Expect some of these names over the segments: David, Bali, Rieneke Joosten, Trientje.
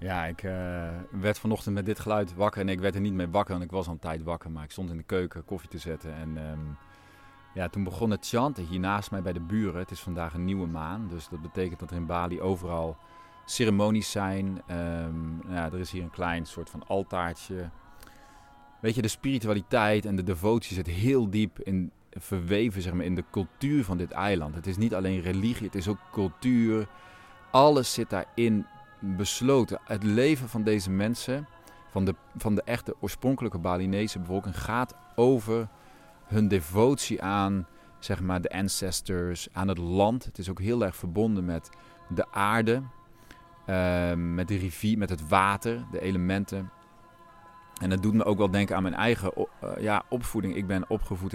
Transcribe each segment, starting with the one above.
Ja, ik werd vanochtend met dit geluid wakker. En ik werd er niet mee wakker, want ik was al een tijd wakker. Maar ik stond in de keuken koffie te zetten. En toen begon het chanten hier naast mij bij de buren. Het is vandaag een nieuwe maan. Dus dat betekent dat er in Bali overal ceremonies zijn. Er is hier een klein soort van altaartje. Weet je, de spiritualiteit en de devotie zit heel diep in, verweven zeg maar, in de cultuur van dit eiland. Het is niet alleen religie, het is ook cultuur. Alles zit daarin besloten. Het leven van deze mensen, van de echte oorspronkelijke Balinese bevolking, gaat over hun devotie aan zeg maar, de ancestors, aan het land. Het is ook heel erg verbonden met de aarde, met de rivier, met het water, de elementen. En dat doet me ook wel denken aan mijn eigen opvoeding. Ik ben opgevoed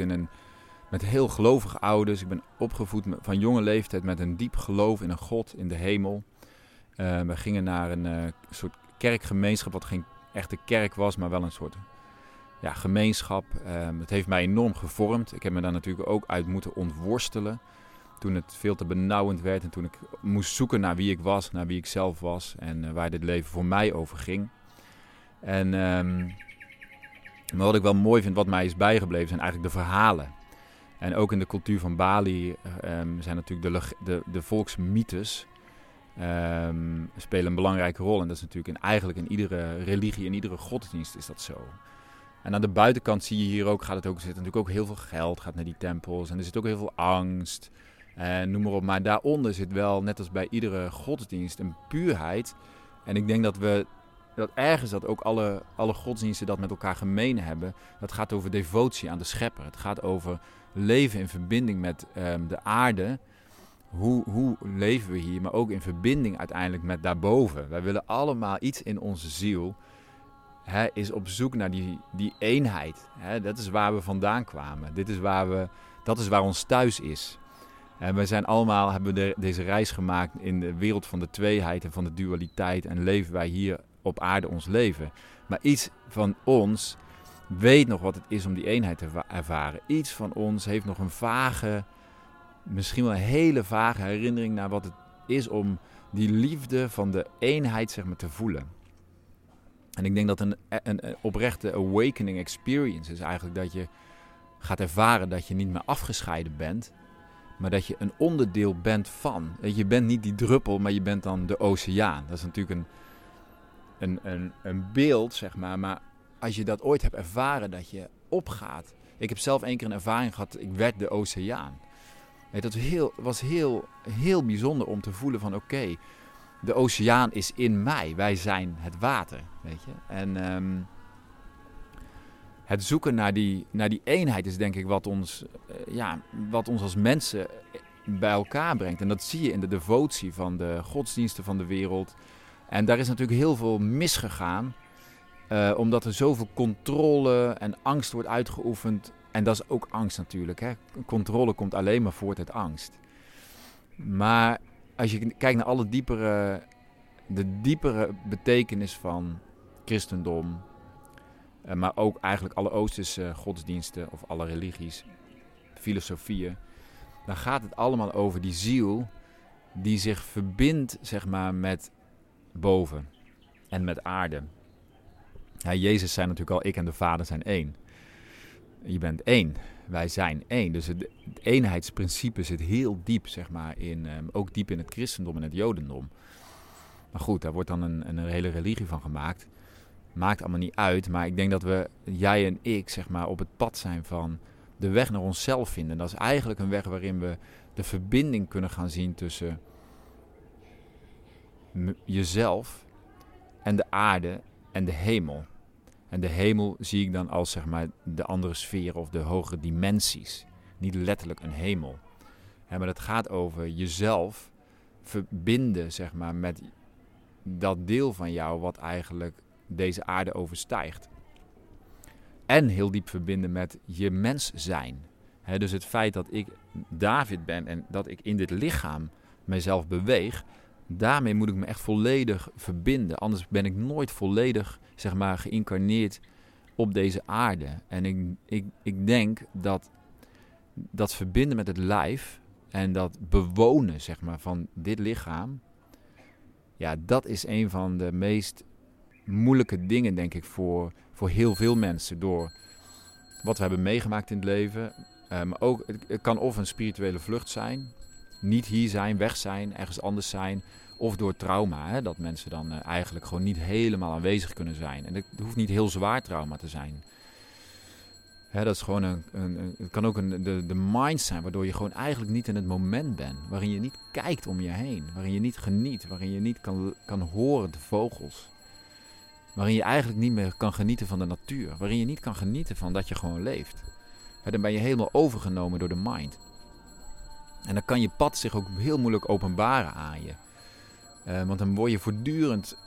met heel gelovige ouders. Ik ben opgevoed van jonge leeftijd met een diep geloof in een God, in de hemel. We gingen naar een soort kerkgemeenschap, wat geen echte kerk was, maar wel een soort gemeenschap. Het heeft mij enorm gevormd. Ik heb me daar natuurlijk ook uit moeten ontworstelen. Toen het veel te benauwend werd en toen ik moest zoeken naar wie ik was, naar wie ik zelf was en waar dit leven voor mij over ging. En maar wat ik wel mooi vind, wat mij is bijgebleven, zijn eigenlijk de verhalen. En ook in de cultuur van Bali zijn natuurlijk de volksmythes spelen een belangrijke rol. En dat is natuurlijk in iedere religie, in iedere godsdienst is dat zo. En aan de buitenkant zie je hier ook, zit natuurlijk ook heel veel geld gaat naar die tempels. En er zit ook heel veel angst en noem maar op. Maar daaronder zit wel, net als bij iedere godsdienst, een puurheid. En ik denk dat ook alle godsdiensten dat met elkaar gemeen hebben. Dat gaat over devotie aan de schepper. Het gaat over leven in verbinding met de aarde. Hoe leven we hier? Maar ook in verbinding uiteindelijk met daarboven. Wij willen allemaal iets in onze ziel. Is op zoek naar die eenheid. Dat is waar we vandaan kwamen. Dat is waar ons thuis is. En we zijn allemaal, hebben deze reis gemaakt in de wereld van de tweeheid en van de dualiteit. En leven wij hier op aarde ons leven. Maar iets van ons weet nog wat het is om die eenheid te ervaren. Iets van ons heeft nog een vage, misschien wel een hele vage herinnering naar wat het is om die liefde van de eenheid zeg maar, te voelen. En ik denk dat een oprechte awakening experience is eigenlijk dat je gaat ervaren dat je niet meer afgescheiden bent, maar dat je een onderdeel bent van. Je bent niet die druppel, maar je bent dan de oceaan. Dat is natuurlijk een beeld, zeg maar als je dat ooit hebt ervaren, dat je opgaat. Ik heb zelf één keer een ervaring gehad, ik werd de oceaan. Dat was heel, heel bijzonder om te voelen van oké, de oceaan is in mij, wij zijn het water. Weet je? En het zoeken naar die eenheid is denk ik wat ons als mensen bij elkaar brengt. En dat zie je in de devotie van de godsdiensten van de wereld. En daar is natuurlijk heel veel misgegaan, omdat er zoveel controle en angst wordt uitgeoefend. En dat is ook angst natuurlijk. Hè? Controle komt alleen maar voort uit angst. Maar als je kijkt naar de diepere betekenis van christendom, maar ook eigenlijk alle Oosterse godsdiensten of alle religies, filosofieën, dan gaat het allemaal over die ziel die zich verbindt zeg maar, met boven en met aarde. Ja, Jezus zei natuurlijk al, ik en de Vader zijn één. Je bent één, wij zijn één. Dus het eenheidsprincipe zit heel diep, zeg maar, ook diep in het christendom en het jodendom. Maar goed, daar wordt dan een hele religie van gemaakt. Maakt allemaal niet uit, maar ik denk dat jij en ik, zeg maar, op het pad zijn van de weg naar onszelf vinden. Dat is eigenlijk een weg waarin we de verbinding kunnen gaan zien tussen jezelf en de aarde en de hemel. En de hemel zie ik dan als zeg maar, de andere sfeer of de hogere dimensies. Niet letterlijk een hemel. Maar dat gaat over jezelf verbinden zeg maar, met dat deel van jou wat eigenlijk deze aarde overstijgt. En heel diep verbinden met je mens zijn. Dus het feit dat ik David ben en dat ik in dit lichaam mezelf beweeg, daarmee moet ik me echt volledig verbinden. Anders ben ik nooit volledig zeg maar, geïncarneerd op deze aarde. En ik denk dat dat verbinden met het lijf en dat bewonen zeg maar, van dit lichaam, Ja, dat is een van de meest moeilijke dingen, denk ik, voor heel veel mensen. Door wat we hebben meegemaakt in het leven. Maar ook, het kan of een spirituele vlucht zijn. Niet hier zijn, weg zijn, ergens anders zijn. Of door trauma, hè, dat mensen dan eigenlijk gewoon niet helemaal aanwezig kunnen zijn. En het hoeft niet heel zwaar trauma te zijn. Hè, dat is gewoon het kan ook de mind zijn, waardoor je gewoon eigenlijk niet in het moment bent. Waarin je niet kijkt om je heen. Waarin je niet geniet. Waarin je niet kan horen de vogels. Waarin je eigenlijk niet meer kan genieten van de natuur. Waarin je niet kan genieten van dat je gewoon leeft. Hè, dan ben je helemaal overgenomen door de mind. En dan kan je pad zich ook heel moeilijk openbaren aan je. Want dan word je voortdurend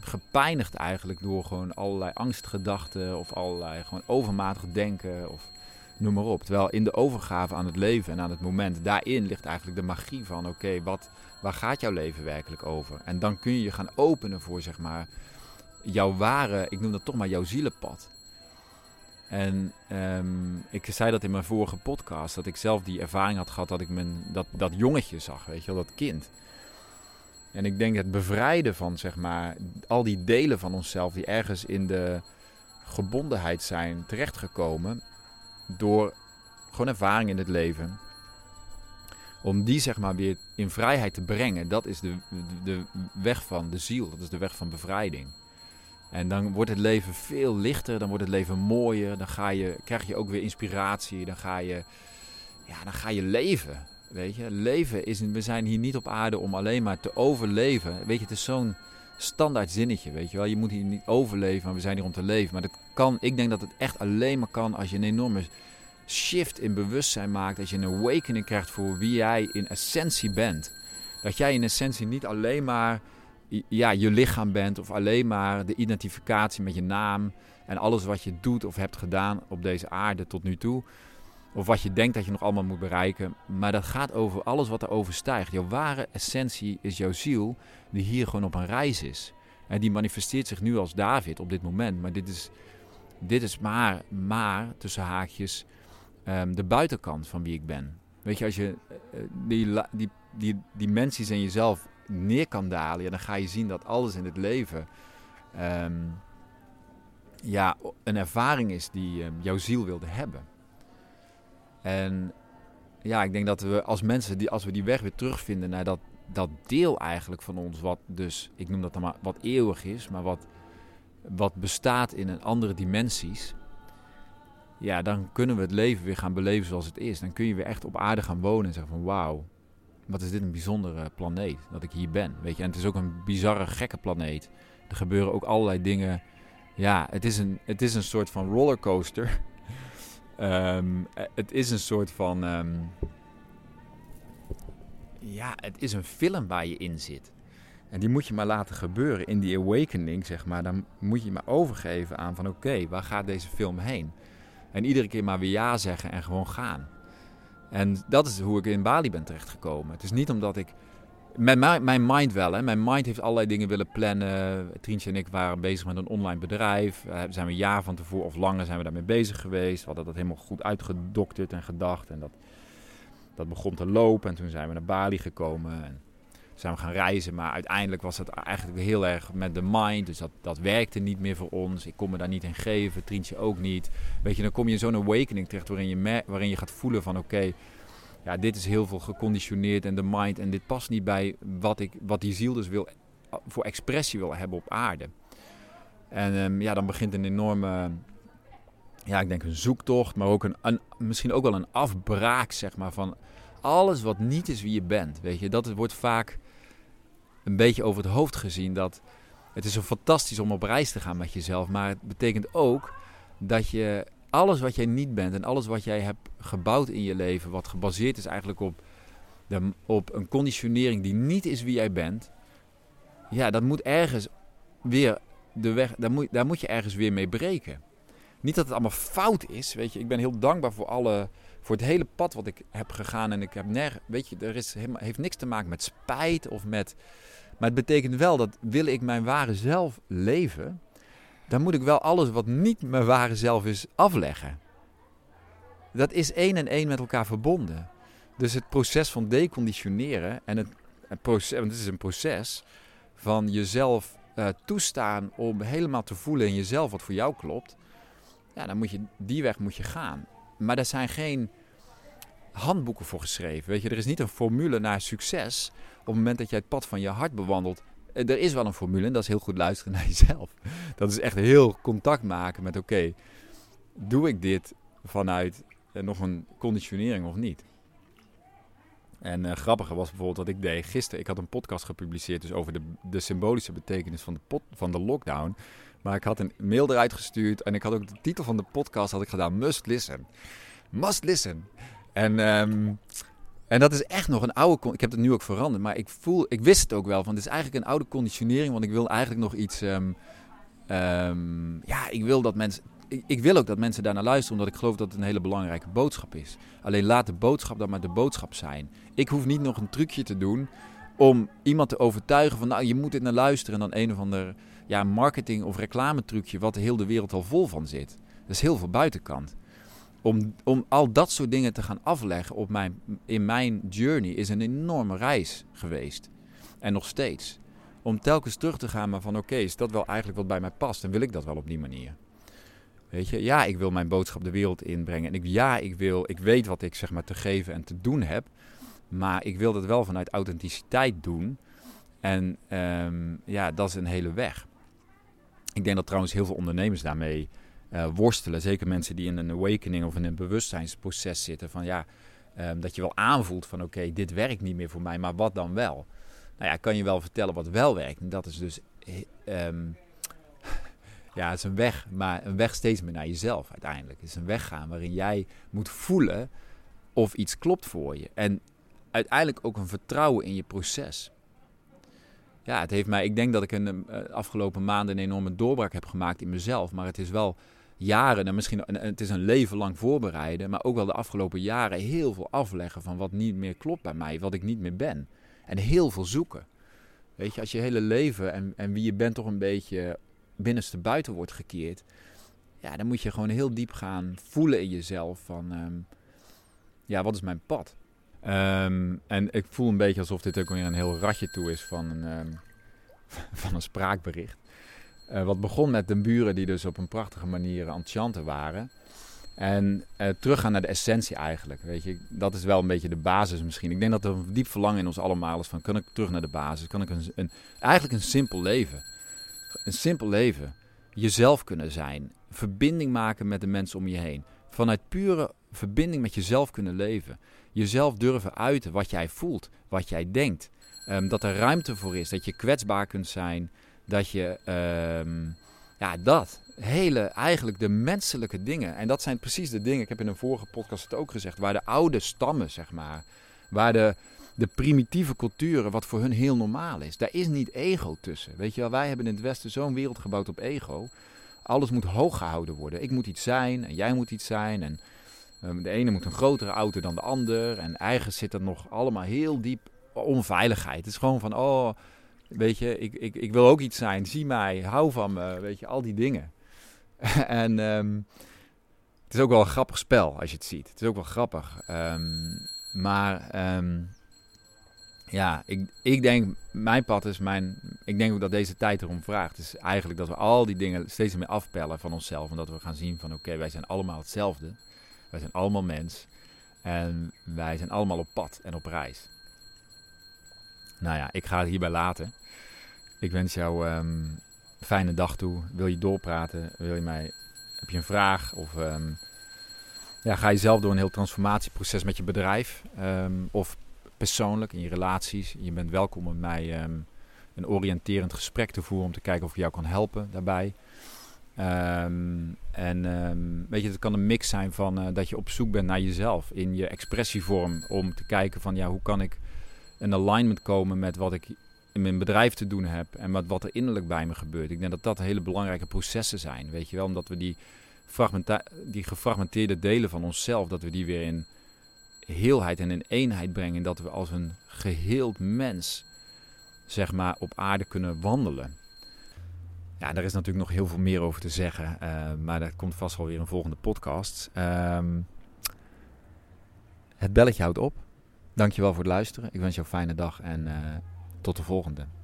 gepijnigd eigenlijk door gewoon allerlei angstgedachten of allerlei gewoon overmatig denken of noem maar op. Terwijl in de overgave aan het leven en aan het moment, daarin ligt eigenlijk de magie van oké, waar gaat jouw leven werkelijk over? En dan kun je je gaan openen voor zeg maar jouw ware, ik noem dat toch maar jouw zielenpad. En ik zei dat in mijn vorige podcast, dat ik zelf die ervaring had gehad dat ik dat jongetje zag, weet je wel, dat kind. En ik denk het bevrijden van, zeg maar, al die delen van onszelf die ergens in de gebondenheid zijn terechtgekomen door gewoon ervaring in het leven. Om die, zeg maar, weer in vrijheid te brengen, dat is de weg van de ziel, dat is de weg van bevrijding. En dan wordt het leven veel lichter, dan wordt het leven mooier, dan krijg je ook weer inspiratie, dan ga je leven. Weet je, leven is, we zijn hier niet op aarde om alleen maar te overleven. Weet je, het is zo'n standaard zinnetje, weet je wel. Je moet hier niet overleven, maar we zijn hier om te leven. Maar dat kan, ik denk dat het echt alleen maar kan als je een enorme shift in bewustzijn maakt, als je een awakening krijgt voor wie jij in essentie bent. Dat jij in essentie niet alleen maar je lichaam bent of alleen maar de identificatie met je naam en alles wat je doet of hebt gedaan op deze aarde tot nu toe. Of wat je denkt dat je nog allemaal moet bereiken. Maar dat gaat over alles wat er overstijgt. Jouw ware essentie is jouw ziel die hier gewoon op een reis is. En die manifesteert zich nu als David op dit moment. Maar dit is maar tussen haakjes, de buitenkant van wie ik ben. Weet je, als je die dimensies in jezelf neer kan dalen, ja, dan ga je zien dat alles in het leven een ervaring is die jouw ziel wilde hebben. En ja, ik denk dat we als mensen, als we die weg weer terugvinden naar dat deel eigenlijk van ons, wat dus, ik noem dat dan maar wat eeuwig is, maar wat bestaat in een andere dimensies, ja, dan kunnen we het leven weer gaan beleven zoals het is. Dan kun je weer echt op aarde gaan wonen en zeggen van wauw, wat is dit een bijzondere planeet dat ik hier ben, weet je. En het is ook een bizarre, gekke planeet. Er gebeuren ook allerlei dingen. Ja, het is een soort van rollercoaster. Het is een soort van het is een film waar je in zit. En die moet je maar laten gebeuren in die awakening, zeg maar. Dan moet je maar overgeven aan van oké, waar gaat deze film heen? En iedere keer maar weer ja zeggen en gewoon gaan. En dat is hoe ik in Bali ben terechtgekomen. Het is niet omdat ik... Mijn mind wel, hè. Mijn mind heeft allerlei dingen willen plannen. Trientje en ik waren bezig met een online bedrijf. Daar zijn we een jaar van tevoren of langer zijn we daarmee bezig geweest. We hadden dat helemaal goed uitgedokterd en gedacht. En dat begon te lopen. En toen zijn we naar Bali gekomen. En zijn we gaan reizen. Maar uiteindelijk was dat eigenlijk heel erg met de mind. Dus dat werkte niet meer voor ons. Ik kon me daar niet in geven. Trientje ook niet. Weet je, dan kom je in zo'n awakening terecht waarin je gaat voelen van oké, ja, dit is heel veel geconditioneerd en de mind. En dit past niet bij wat die ziel dus wil, voor expressie wil hebben op aarde. En dan begint een enorme, ik denk een zoektocht. Maar ook misschien ook wel een afbraak, zeg maar, van alles wat niet is wie je bent. Weet je, dat wordt vaak een beetje over het hoofd gezien. Dat het is zo fantastisch om op reis te gaan met jezelf. Maar het betekent ook dat je... alles wat jij niet bent en alles wat jij hebt gebouwd in je leven, wat gebaseerd is eigenlijk op een conditionering die niet is wie jij bent, ja, dat moet ergens weer de weg, daar moet je ergens weer mee breken. Niet dat het allemaal fout is, weet je. Ik ben heel dankbaar voor het hele pad wat ik heb gegaan en ik heb heeft niks te maken met spijt of met, maar het betekent wel dat wil ik mijn ware zelf leven, dan moet ik wel alles wat niet mijn ware zelf is afleggen. Dat is één en één met elkaar verbonden. Dus het proces van deconditioneren en het een proces, want het is een proces van jezelf toestaan om helemaal te voelen in jezelf wat voor jou klopt. Ja, dan moet je die weg moet je gaan. Maar daar zijn geen handboeken voor geschreven. Weet je, er is niet een formule naar succes op het moment dat jij het pad van je hart bewandelt. Er is wel een formule en dat is heel goed luisteren naar jezelf. Dat is echt heel contact maken met oké, doe ik dit vanuit nog een conditionering of niet? En grappiger was bijvoorbeeld wat ik deed gisteren. Ik had een podcast gepubliceerd dus over de symbolische betekenis van de lockdown. Maar ik had een mail eruit gestuurd en ik had ook de titel van de podcast had ik gedaan. Must listen. Must listen. En dat is echt nog een oude... Ik heb het nu ook veranderd, maar ik wist het ook wel. Want het is eigenlijk een oude conditionering, want ik wil eigenlijk nog iets... Ik wil ook dat mensen daarnaar luisteren, omdat ik geloof dat het een hele belangrijke boodschap is. Alleen laat de boodschap dan maar de boodschap zijn. Ik hoef niet nog een trucje te doen om iemand te overtuigen van... nou, je moet dit naar luisteren en dan een of ander marketing- of reclametrucje... wat heel de wereld al vol van zit. Dat is heel veel buitenkant. Om al dat soort dingen te gaan afleggen in mijn journey is een enorme reis geweest. En nog steeds. Om telkens terug te gaan, maar van oké, is dat wel eigenlijk wat bij mij past? En wil ik dat wel op die manier? Weet je, ja, ik wil mijn boodschap de wereld inbrengen. En ik weet wat ik zeg maar te geven en te doen heb. Maar ik wil dat wel vanuit authenticiteit doen. En dat is een hele weg. Ik denk dat trouwens heel veel ondernemers daarmee worstelen. Zeker mensen die in een awakening of in een bewustzijnsproces zitten. Van dat je wel aanvoelt van oké, dit werkt niet meer voor mij. Maar wat dan wel? Nou ja, kan je wel vertellen wat wel werkt. En dat is dus... het is een weg, maar een weg steeds meer naar jezelf uiteindelijk. Het is een weggaan waarin jij moet voelen of iets klopt voor je. En uiteindelijk ook een vertrouwen in je proces. Ja, het heeft mij... Ik denk dat ik in de afgelopen maanden een enorme doorbraak heb gemaakt in mezelf. Maar het is wel jaren, en misschien het is een leven lang voorbereiden... maar ook wel de afgelopen jaren heel veel afleggen van wat niet meer klopt bij mij. Wat ik niet meer ben. En heel veel zoeken. Weet je, als je hele leven en wie je bent toch een beetje... binnenste buiten wordt gekeerd, ja, dan moet je gewoon heel diep gaan voelen in jezelf van, wat is mijn pad? En ik voel een beetje alsof dit ook weer een heel ratje toe is van een spraakbericht. Wat begon met de buren die dus op een prachtige manier enchanten waren. En teruggaan naar de essentie eigenlijk, weet je. Dat is wel een beetje de basis misschien. Ik denk dat er een diep verlangen in ons allemaal is van, kan ik terug naar de basis? Kan ik eigenlijk een simpel leven? Een simpel leven, jezelf kunnen zijn, verbinding maken met de mensen om je heen. Vanuit pure verbinding met jezelf kunnen leven. Jezelf durven uiten wat jij voelt, wat jij denkt. Dat er ruimte voor is, dat je kwetsbaar kunt zijn. Dat je, eigenlijk de menselijke dingen. En dat zijn precies de dingen, ik heb in een vorige podcast het ook gezegd, waar de oude stammen, zeg maar, waar de primitieve culturen, wat voor hun heel normaal is. Daar is niet ego tussen. Weet je wel, wij hebben in het Westen zo'n wereld gebouwd op ego. Alles moet hoog gehouden worden. Ik moet iets zijn en jij moet iets zijn. En de ene moet een grotere auto dan de ander. En eigenlijk zit er nog allemaal heel diep onveiligheid. Het is gewoon van, weet je, ik wil ook iets zijn. Zie mij, hou van me, weet je, al die dingen. En het is ook wel een grappig spel als je het ziet. Het is ook wel grappig. Ik denk, mijn pad is ik denk ook dat deze tijd erom vraagt. Is eigenlijk dat we al die dingen steeds meer afpellen van onszelf. En dat we gaan zien van oké, wij zijn allemaal hetzelfde. Wij zijn allemaal mens. En wij zijn allemaal op pad en op reis. Nou ja, ik ga het hierbij laten. Ik wens jou een fijne dag toe. Wil je doorpraten? Heb je een vraag? Of... ga je zelf door een heel transformatieproces met je bedrijf of persoonlijk in je relaties. Je bent welkom om mij een oriënterend gesprek te voeren om te kijken of ik jou kan helpen daarbij. Weet je, het kan een mix zijn van dat je op zoek bent naar jezelf in je expressievorm om te kijken van hoe kan ik een alignment komen met wat ik in mijn bedrijf te doen heb en met wat er innerlijk bij me gebeurt. Ik denk dat dat hele belangrijke processen zijn, weet je wel, omdat we die gefragmenteerde delen van onszelf, dat we die weer in heelheid en in eenheid brengen. Dat we als een geheeld mens, zeg maar, op aarde kunnen wandelen. Ja, daar is natuurlijk nog heel veel meer over te zeggen. Maar dat komt vast wel weer een volgende podcast. Het belletje houdt op. Dankjewel voor het luisteren. Ik wens jou een fijne dag en tot de volgende.